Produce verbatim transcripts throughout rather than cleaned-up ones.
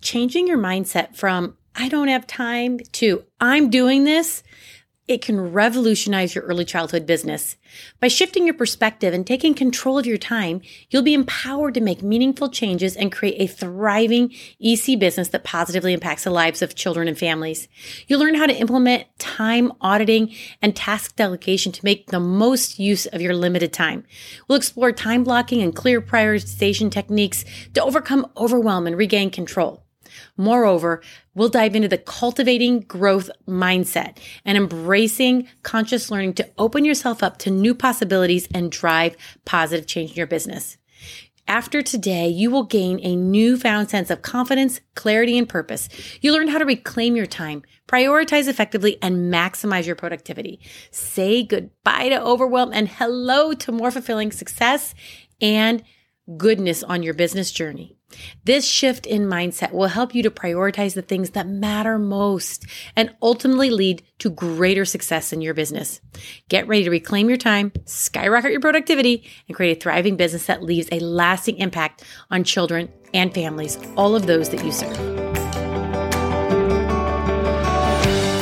changing your mindset from, I don't have time, to I'm doing this, it can revolutionize your early childhood business. By shifting your perspective and taking control of your time, you'll be empowered to make meaningful changes and create a thriving E C business that positively impacts the lives of children and families. You'll learn how to implement time auditing and task delegation to make the most use of your limited time. We'll explore time blocking and clear prioritization techniques to overcome overwhelm and regain control. Moreover, we'll dive into the cultivating growth mindset and embracing conscious learning to open yourself up to new possibilities and drive positive change in your business. After today, you will gain a newfound sense of confidence, clarity, and purpose. You'll learn how to reclaim your time, prioritize effectively, and maximize your productivity. Say goodbye to overwhelm and hello to more fulfilling success and goodness on your business journey. This shift in mindset will help you to prioritize the things that matter most and ultimately lead to greater success in your business. Get ready to reclaim your time, skyrocket your productivity, and create a thriving business that leaves a lasting impact on children and families, all of those that you serve.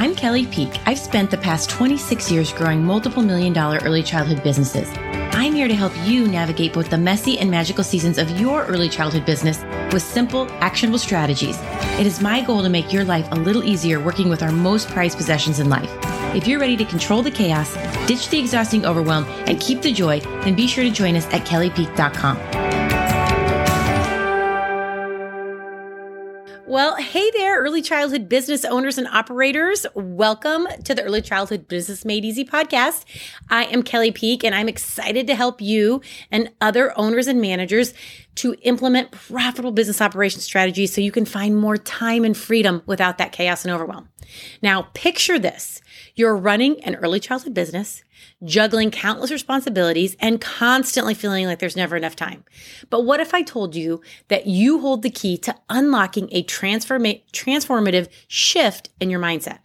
I'm Kelley Peake. I've spent the past twenty-six years growing multiple million dollar early childhood businesses. I'm here to help you navigate both the messy and magical seasons of your early childhood business with simple, actionable strategies. It is my goal to make your life a little easier working with our most prized possessions in life. If you're ready to control the chaos, ditch the exhausting overwhelm, and keep the joy, then be sure to join us at kelley peake dot com. Well, hey there, early childhood business owners and operators. Welcome to the Early Childhood Business Made Easy podcast. I am Kelley Peake, and I'm excited to help you and other owners and managers to implement profitable business operation strategies so you can find more time and freedom without that chaos and overwhelm. Now, picture this. You're running an early childhood business, juggling countless responsibilities, and constantly feeling like there's never enough time. But what if I told you that you hold the key to unlocking a transforma- transformative shift in your mindset?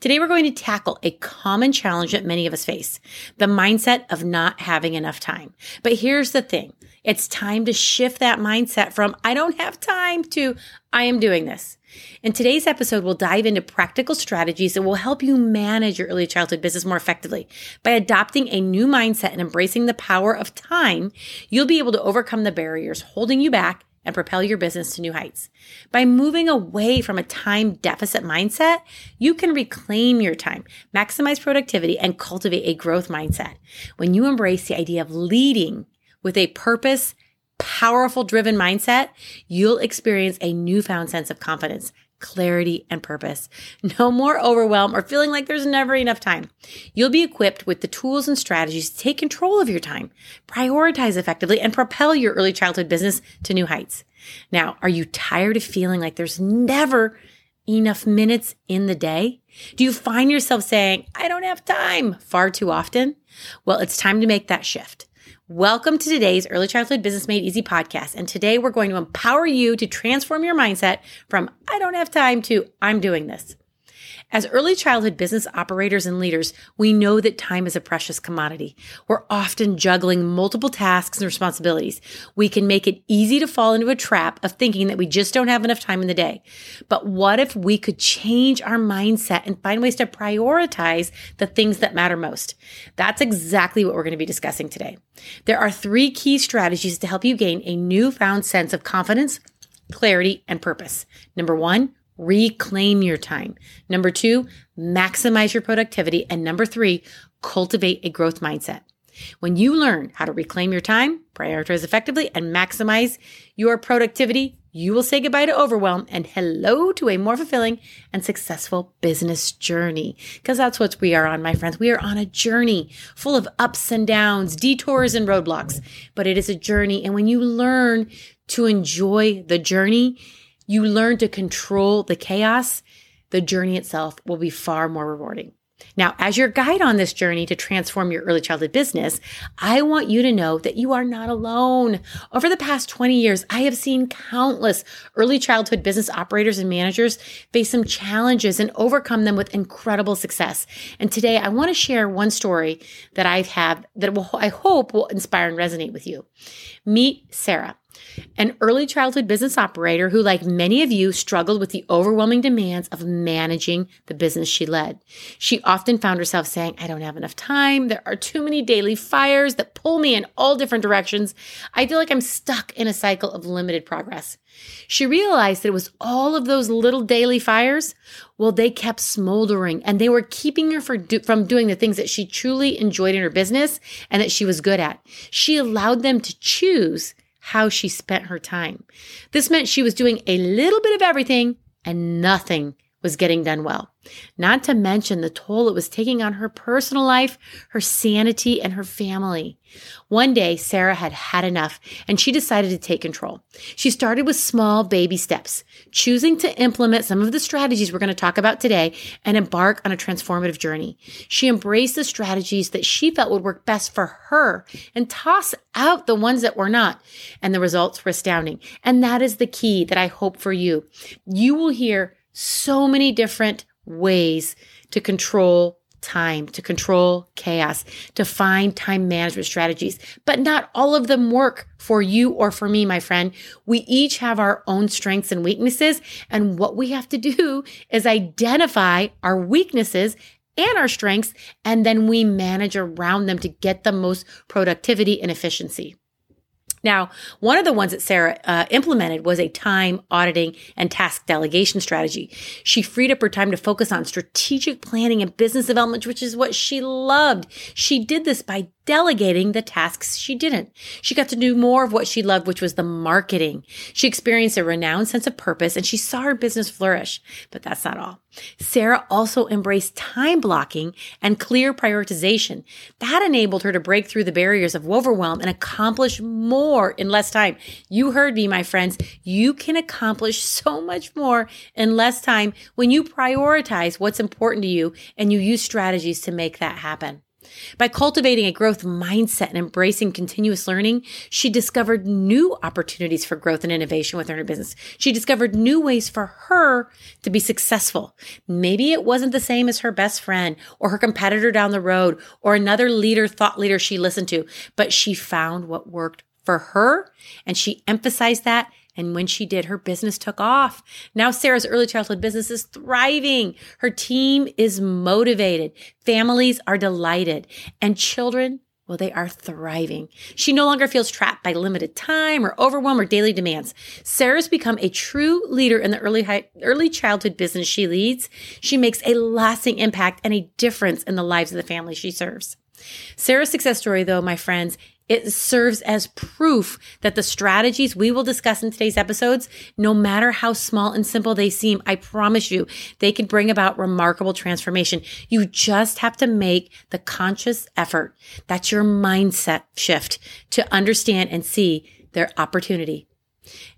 Today, we're going to tackle a common challenge that many of us face, the mindset of not having enough time. But here's the thing. It's time to shift that mindset from I don't have time to I am doing this. In today's episode, we'll dive into practical strategies that will help you manage your early childhood business more effectively. By adopting a new mindset and embracing the power of time, you'll be able to overcome the barriers holding you back and propel your business to new heights. By moving away from a time deficit mindset, you can reclaim your time, maximize productivity, and cultivate a growth mindset. When you embrace the idea of leading with a purpose, powerful driven mindset, you'll experience a newfound sense of confidence, clarity, and purpose. No more overwhelm or feeling like there's never enough time. You'll be equipped with the tools and strategies to take control of your time, prioritize effectively, and propel your early childhood business to new heights. Now, are you tired of feeling like there's never enough minutes in the day? Do you find yourself saying, I don't have time, far too often? Well, it's time to make that shift. Welcome to today's Early Childhood Business Made Easy podcast. And today we're going to empower you to transform your mindset from I don't have time to I'm doing this. As early childhood business operators and leaders, we know that time is a precious commodity. We're often juggling multiple tasks and responsibilities. We can make it easy to fall into a trap of thinking that we just don't have enough time in the day. But what if we could change our mindset and find ways to prioritize the things that matter most? That's exactly what we're going to be discussing today. There are three key strategies to help you gain a newfound sense of confidence, clarity, and purpose. Number one, reclaim your time. Number two, maximize your productivity. And number three, cultivate a growth mindset. When you learn how to reclaim your time, prioritize effectively, and maximize your productivity, you will say goodbye to overwhelm and hello to a more fulfilling and successful business journey. Because that's what we are on, my friends. We are on a journey full of ups and downs, detours and roadblocks. But it is a journey. And when you learn to enjoy the journey, you learn to control the chaos, the journey itself will be far more rewarding. Now, as your guide on this journey to transform your early childhood business, I want you to know that you are not alone. Over the past twenty years, I have seen countless early childhood business operators and managers face some challenges and overcome them with incredible success. And today, I want to share one story that I've had that will, I hope will inspire and resonate with you. Meet Sarah. an early childhood business operator who, like many of you, struggled with the overwhelming demands of managing the business she led. She often found herself saying, I don't have enough time. There are too many daily fires that pull me in all different directions. I feel like I'm stuck in a cycle of limited progress. She realized that it was all of those little daily fires, well, they kept smoldering and they were keeping her for do- from doing the things that she truly enjoyed in her business and that she was good at. She allowed them to choose how she spent her time. This meant she was doing a little bit of everything and nothing was getting done well. Not to mention the toll it was taking on her personal life, her sanity, and her family. One day, Sarah had had enough, and she decided to take control. She started with small baby steps, choosing to implement some of the strategies we're going to talk about today and embark on a transformative journey. She embraced the strategies that she felt would work best for her and toss out the ones that were not, and the results were astounding. And that is the key that I hope for you. You will hear so many different ways to control time, to control chaos, to find time management strategies. But not all of them work for you or for me, my friend. We each have our own strengths and weaknesses. And what we have to do is identify our weaknesses and our strengths, and then we manage around them to get the most productivity and efficiency. Now, one of the ones that Sarah uh, implemented was a time auditing and task delegation strategy. She freed up her time to focus on strategic planning and business development, which is what she loved. She did this by delegating the tasks she didn't. She got to do more of what she loved, which was the marketing. She experienced a renowned sense of purpose and she saw her business flourish, but that's not all. Sarah also embraced time blocking and clear prioritization. That enabled her to break through the barriers of overwhelm and accomplish more in less time. You heard me, my friends. You can accomplish so much more in less time when you prioritize what's important to you and you use strategies to make that happen. By cultivating a growth mindset and embracing continuous learning, she discovered new opportunities for growth and innovation within her business. She discovered new ways for her to be successful. Maybe it wasn't the same as her best friend or her competitor down the road or another leader, thought leader she listened to, but she found what worked for her and she emphasized that. And when she did, her business took off. Now Sarah's early childhood business is thriving. Her team is motivated. Families are delighted. And children, well, they are thriving. She no longer feels trapped by limited time or overwhelm or daily demands. Sarah's become a true leader in the early early childhood business she leads. She makes a lasting impact and a difference in the lives of the family she serves. Sarah's success story, though, my friends, it serves as proof that the strategies we will discuss in today's episodes, no matter how small and simple they seem, I promise you, they can bring about remarkable transformation. You just have to make the conscious effort. That's your mindset shift to understand and see their opportunity.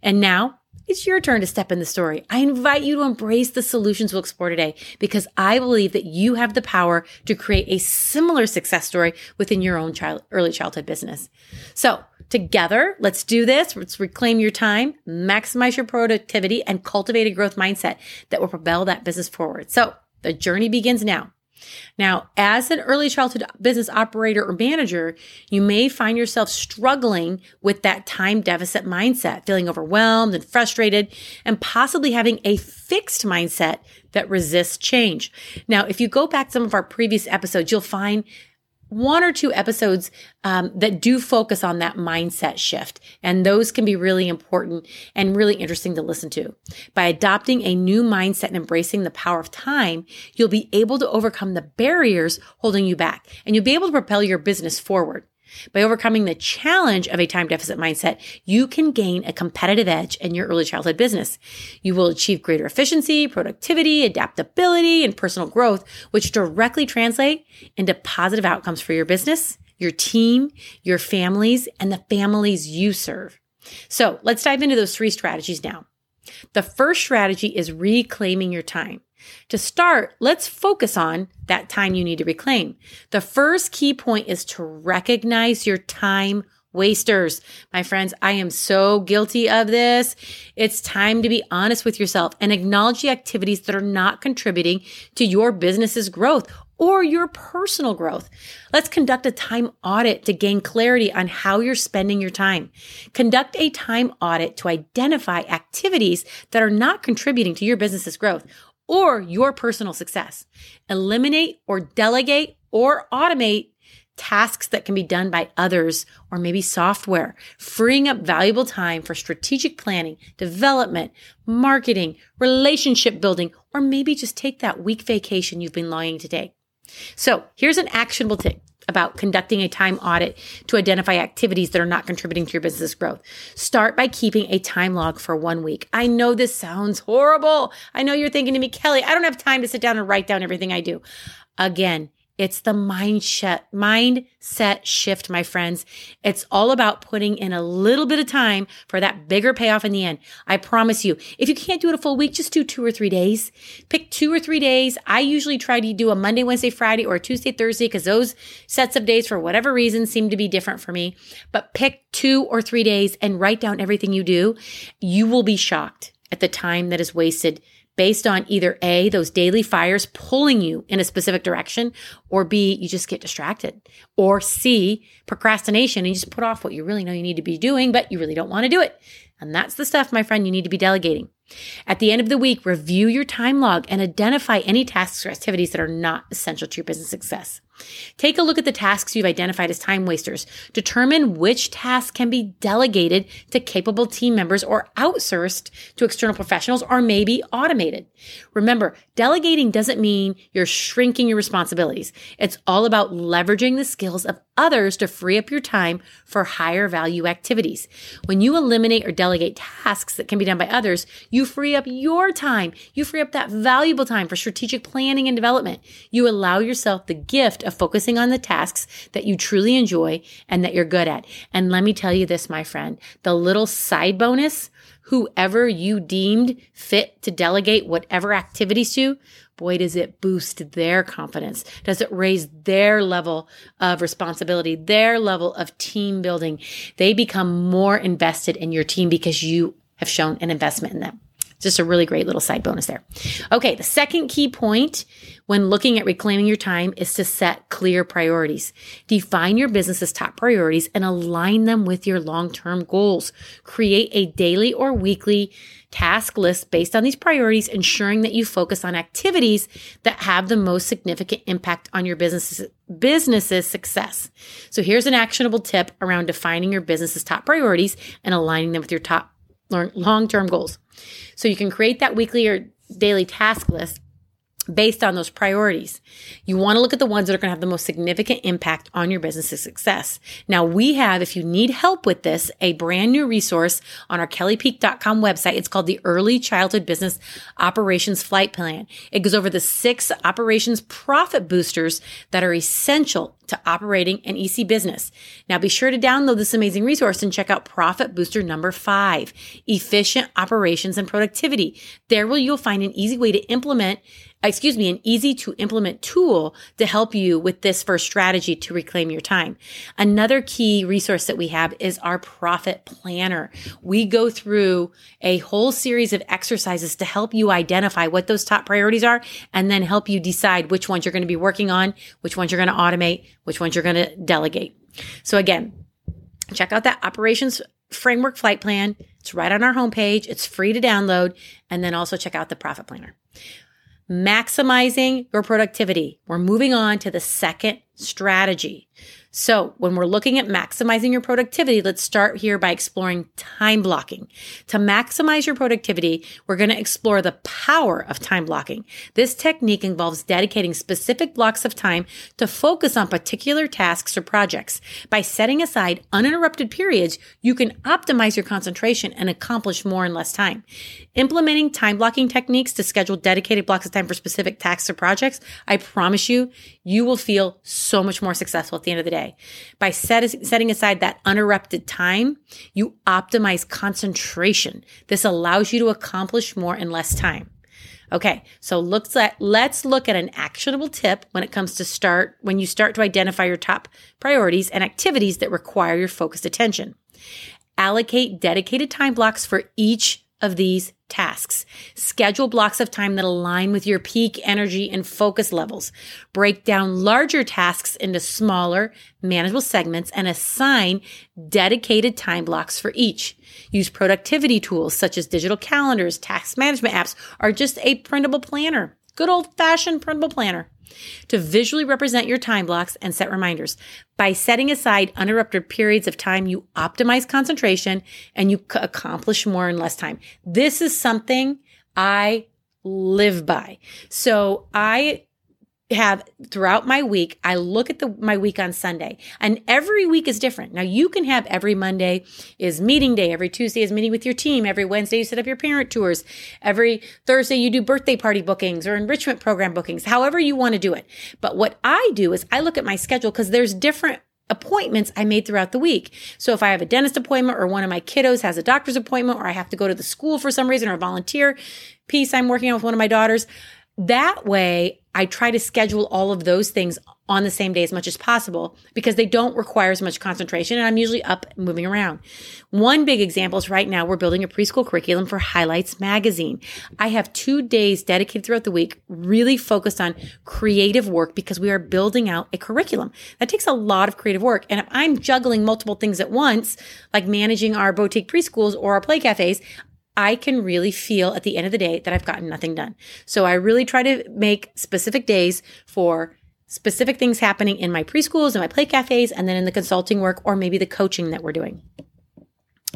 And now, it's your turn to step in the story. I invite you to embrace the solutions we'll explore today because I believe that you have the power to create a similar success story within your own child, early childhood business. So together, let's do this. Let's reclaim your time, maximize your productivity, and cultivate a growth mindset that will propel that business forward. So the journey begins now. Now, as an early childhood business operator or manager, you may find yourself struggling with that time deficit mindset, feeling overwhelmed and frustrated, and possibly having a fixed mindset that resists change. Now, if you go back to some of our previous episodes, you'll find one or two episodes um, that do focus on that mindset shift. And those can be really important and really interesting to listen to. By adopting a new mindset and embracing the power of time, you'll be able to overcome the barriers holding you back and you'll be able to propel your business forward. By overcoming the challenge of a time deficit mindset, you can gain a competitive edge in your early childhood business. You will achieve greater efficiency, productivity, adaptability, and personal growth, which directly translate into positive outcomes for your business, your team, your families, and the families you serve. So let's dive into those three strategies now. The first strategy is reclaiming your time. To start, let's focus on that time you need to reclaim. The first key point is to recognize your time wasters. My friends, I am so guilty of this. It's time to be honest with yourself and acknowledge the activities that are not contributing to your business's growth or your personal growth. Let's conduct a time audit to gain clarity on how you're spending your time. Conduct a time audit to identify activities that are not contributing to your business's growth or your personal success. Eliminate or delegate or automate tasks that can be done by others or maybe software, freeing up valuable time for strategic planning, development, marketing, relationship building, or maybe just take that week vacation you've been longing to take. So here's an actionable tip about conducting a time audit to identify activities that are not contributing to your business growth. Start by keeping a time log for one week. I know this sounds horrible. I know you're thinking to me, Kelley, I don't have time to sit down and write down everything I do. Again, it's the mindset, mindset shift, my friends. It's all about putting in a little bit of time for that bigger payoff in the end. I promise you, if you can't do it a full week, just do two or three days. Pick two or three days. I usually try to do a Monday, Wednesday, Friday, or a Tuesday, Thursday, because those sets of days, for whatever reason, seem to be different for me. But pick two or three days and write down everything you do. You will be shocked at the time that is wasted based on either A, those daily fires pulling you in a specific direction, or B, you just get distracted, or C, procrastination, and you just put off what you really know you need to be doing, but you really don't want to do it. And that's the stuff, my friend, you need to be delegating. At the end of the week, review your time log and identify any tasks or activities that are not essential to your business success. Take a look at the tasks you've identified as time wasters. Determine which tasks can be delegated to capable team members or outsourced to external professionals or maybe automated. Remember, delegating doesn't mean you're shrinking your responsibilities. It's all about leveraging the skills of others to free up your time for higher value activities. When you eliminate or delegate tasks that can be done by others, you free up your time. You free up that valuable time for strategic planning and development. You allow yourself the gift of focusing on the tasks that you truly enjoy and that you're good at. And let me tell you this, my friend, the little side bonus, whoever you deemed fit to delegate whatever activities to, boy, does it boost their confidence. Does it raise their level of responsibility, their level of team building? They become more invested in your team because you have shown an investment in them. Just a really great little side bonus there. Okay, the second key point when looking at reclaiming your time is to set clear priorities. Define your business's top priorities and align them with your long-term goals. Create a daily or weekly task list based on these priorities, ensuring that you focus on activities that have the most significant impact on your business's, business's success. So here's an actionable tip around defining your business's top priorities and aligning them with your top long-term goals. So you can create that weekly or daily task list based on those priorities. You want to look at the ones that are going to have the most significant impact on your business's success. Now we have, if you need help with this, a brand new resource on our kelley peake dot com website. It's called the Early Childhood Business Operations Flight Plan. It goes over the six operations profit boosters that are essential to operating an E C business. Now be sure to download this amazing resource and check out Profit Booster number five, Efficient Operations and Productivity. There will you'll find an easy way to implement excuse me, an easy to implement tool to help you with this first strategy to reclaim your time. Another key resource that we have is our profit planner. We go through a whole series of exercises to help you identify what those top priorities are and then help you decide which ones you're going to be working on, which ones you're going to automate, which ones you're going to delegate. So again, check out that operations framework flight plan. It's right on our homepage. It's free to download. And then also check out the profit planner. Maximizing your productivity. We're moving on to the second strategy. So when we're looking at maximizing your productivity, let's start here by exploring time blocking. To maximize your productivity, we're going to explore the power of time blocking. This technique involves dedicating specific blocks of time to focus on particular tasks or projects. By setting aside uninterrupted periods, you can optimize your concentration and accomplish more in less time. Implementing time blocking techniques to schedule dedicated blocks of time for specific tasks or projects, I promise you, you will feel so much more successful at the end of the day. By set, setting aside that uninterrupted time, you optimize concentration. This allows you to accomplish more in less time. Okay, so looks at, let's look at an actionable tip when it comes to start, when you start to identify your top priorities and activities that require your focused attention. Allocate dedicated time blocks for each of these tasks. Schedule blocks of time that align with your peak energy and focus levels. Break down larger tasks into smaller, manageable segments and assign dedicated time blocks for each. Use productivity tools such as digital calendars, task management apps, or just a printable planner. Good old-fashioned printable planner. To visually represent your time blocks and set reminders. By setting aside uninterrupted periods of time, you optimize concentration and you c- accomplish more in less time. This is something I live by. So I have throughout my week, I look at the my week on Sunday, and every week is different. Now you can have every Monday is meeting day, every Tuesday is meeting with your team, every Wednesday you set up your parent tours, every Thursday you do birthday party bookings or enrichment program bookings, however you want to do it. But what I do is I look at my schedule because there's different appointments I made throughout the week. So if I have a dentist appointment or one of my kiddos has a doctor's appointment or I have to go to the school for some reason or a volunteer piece I'm working on with one of my daughters, that way I try to schedule all of those things on the same day as much as possible because they don't require as much concentration and I'm usually up moving around. One big example is right now we're building a preschool curriculum for Highlights Magazine. I have two days dedicated throughout the week really focused on creative work because we are building out a curriculum. That takes a lot of creative work, and if I'm juggling multiple things at once, like managing our boutique preschools or our play cafes, I can really feel at the end of the day that I've gotten nothing done. So I really try to make specific days for specific things happening in my preschools, in my play cafes, and then in the consulting work or maybe the coaching that we're doing.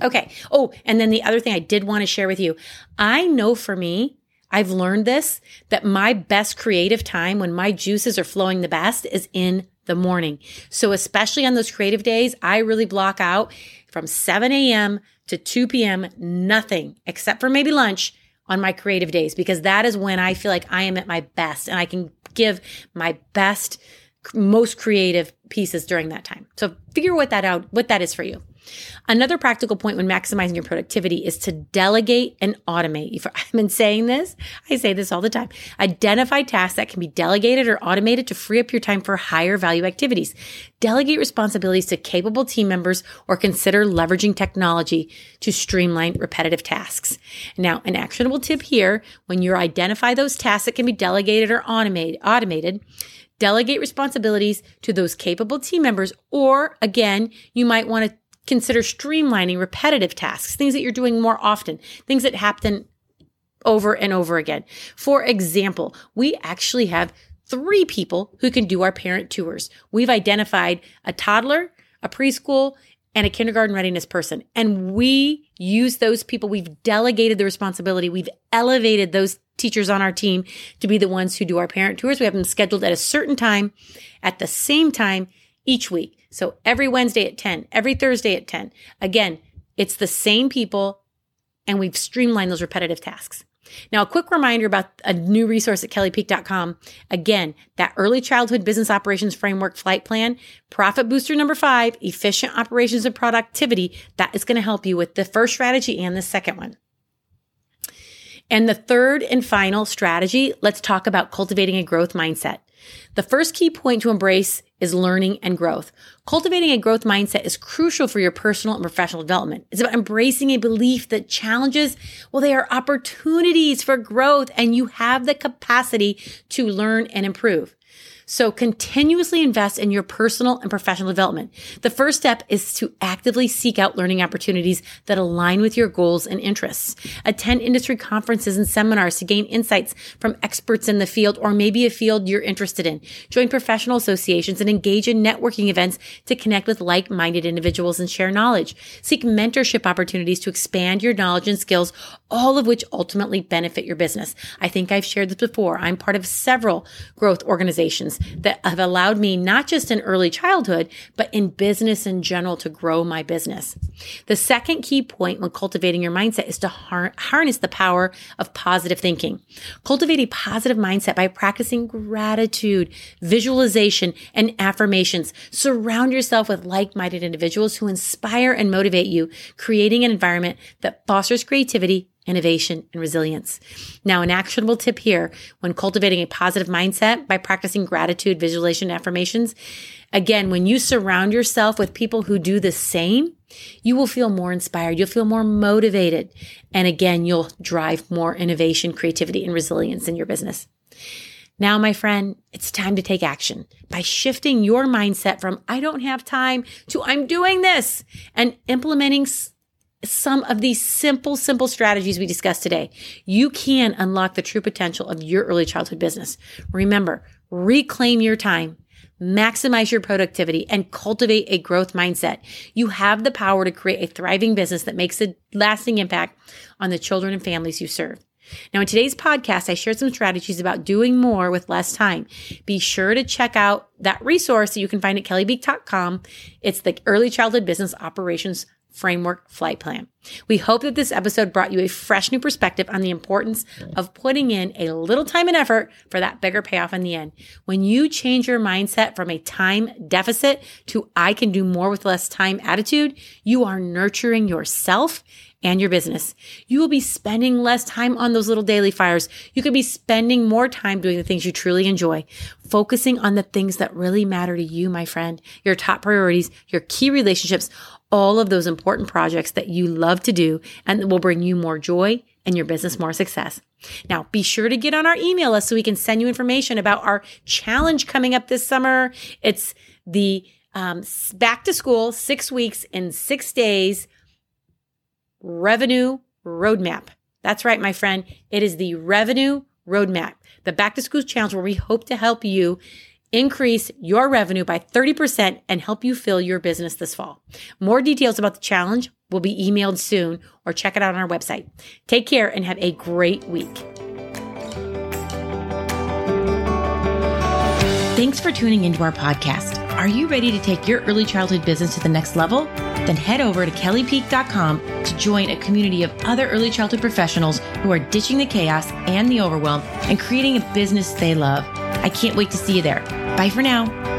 Okay. Oh, and then the other thing I did want to share with you, I know for me, I've learned this, that my best creative time when my juices are flowing the best is in the morning. So especially on those creative days, I really block out from seven a.m. to two p.m., nothing except for maybe lunch on my creative days, because that is when I feel like I am at my best and I can give my best, most creative pieces during that time. So figure what that out, what that is for you. Another practical point when maximizing your productivity is to delegate and automate. I've been saying this. I say this all the time. Identify tasks that can be delegated or automated to free up your time for higher value activities. Delegate responsibilities to capable team members or consider leveraging technology to streamline repetitive tasks. Now, an actionable tip here, when you identify those tasks that can be delegated or automated, automated, delegate responsibilities to those capable team members, or again, you might want to consider streamlining repetitive tasks, things that you're doing more often, things that happen over and over again. For example, we actually have three people who can do our parent tours. We've identified a toddler, a preschool, and a kindergarten readiness person. And we use those people. We've delegated the responsibility. We've elevated those teachers on our team to be the ones who do our parent tours. We have them scheduled at a certain time, at the same time each week. So every Wednesday at ten, every Thursday at ten. Again, it's the same people, and we've streamlined those repetitive tasks. Now, a quick reminder about a new resource at kelley peake dot com. Again, that Early Childhood Business Operations Framework Flight Plan, Profit Booster number five, Efficient Operations and Productivity. That is going to help you with the first strategy and the second one. And the third and final strategy, let's talk about cultivating a growth mindset. The first key point to embrace is learning and growth. Cultivating a growth mindset is crucial for your personal and professional development. It's about embracing a belief that challenges, well, they are opportunities for growth, and you have the capacity to learn and improve. So continuously invest in your personal and professional development. The first step is to actively seek out learning opportunities that align with your goals and interests. Attend industry conferences and seminars to gain insights from experts in the field or maybe a field you're interested in. Join professional associations and engage in networking events to connect with like-minded individuals and share knowledge. Seek mentorship opportunities to expand your knowledge and skills, all of which ultimately benefit your business. I think I've shared this before. I'm part of several growth organizations that have allowed me not just in early childhood, but in business in general to grow my business. The second key point when cultivating your mindset is to har- harness the power of positive thinking. Cultivate a positive mindset by practicing gratitude, visualization, and affirmations. Surround yourself with like-minded individuals who inspire and motivate you, creating an environment that fosters creativity innovation, and resilience. Now, an actionable tip here when cultivating a positive mindset by practicing gratitude, visualization, affirmations. Again, when you surround yourself with people who do the same, you will feel more inspired. You'll feel more motivated. And again, you'll drive more innovation, creativity, and resilience in your business. Now, my friend, it's time to take action by shifting your mindset from I don't have time to I'm doing this and implementing some of these simple, simple strategies we discussed today. You can unlock the true potential of your early childhood business. Remember, reclaim your time, maximize your productivity, and cultivate a growth mindset. You have the power to create a thriving business that makes a lasting impact on the children and families you serve. Now, in today's podcast, I shared some strategies about doing more with less time. Be sure to check out that resource that you can find at kelley peake dot com. It's the Early Childhood Business Operations Framework Flight Plan. We hope that this episode brought you a fresh new perspective on the importance of putting in a little time and effort for that bigger payoff in the end. When you change your mindset from a time deficit to I can do more with less time attitude, you are nurturing yourself and your business. You will be spending less time on those little daily fires. You could be spending more time doing the things you truly enjoy, focusing on the things that really matter to you, my friend, your top priorities, your key relationships, all of those important projects that you love to do and that will bring you more joy and your business more success. Now, be sure to get on our email list so we can send you information about our challenge coming up this summer. It's the um, back to school, six weeks and six days Revenue Roadmap. That's right, my friend. It is the Revenue Roadmap, the back to school challenge where we hope to help you increase your revenue by thirty percent and help you fill your business this fall. More details about the challenge will be emailed soon, or check it out on our website. Take care and have a great week. Thanks for tuning into our podcast. Are you ready to take your early childhood business to the next level? Then head over to kelley peake dot com to join a community of other early childhood professionals who are ditching the chaos and the overwhelm and creating a business they love. I can't wait to see you there. Bye for now.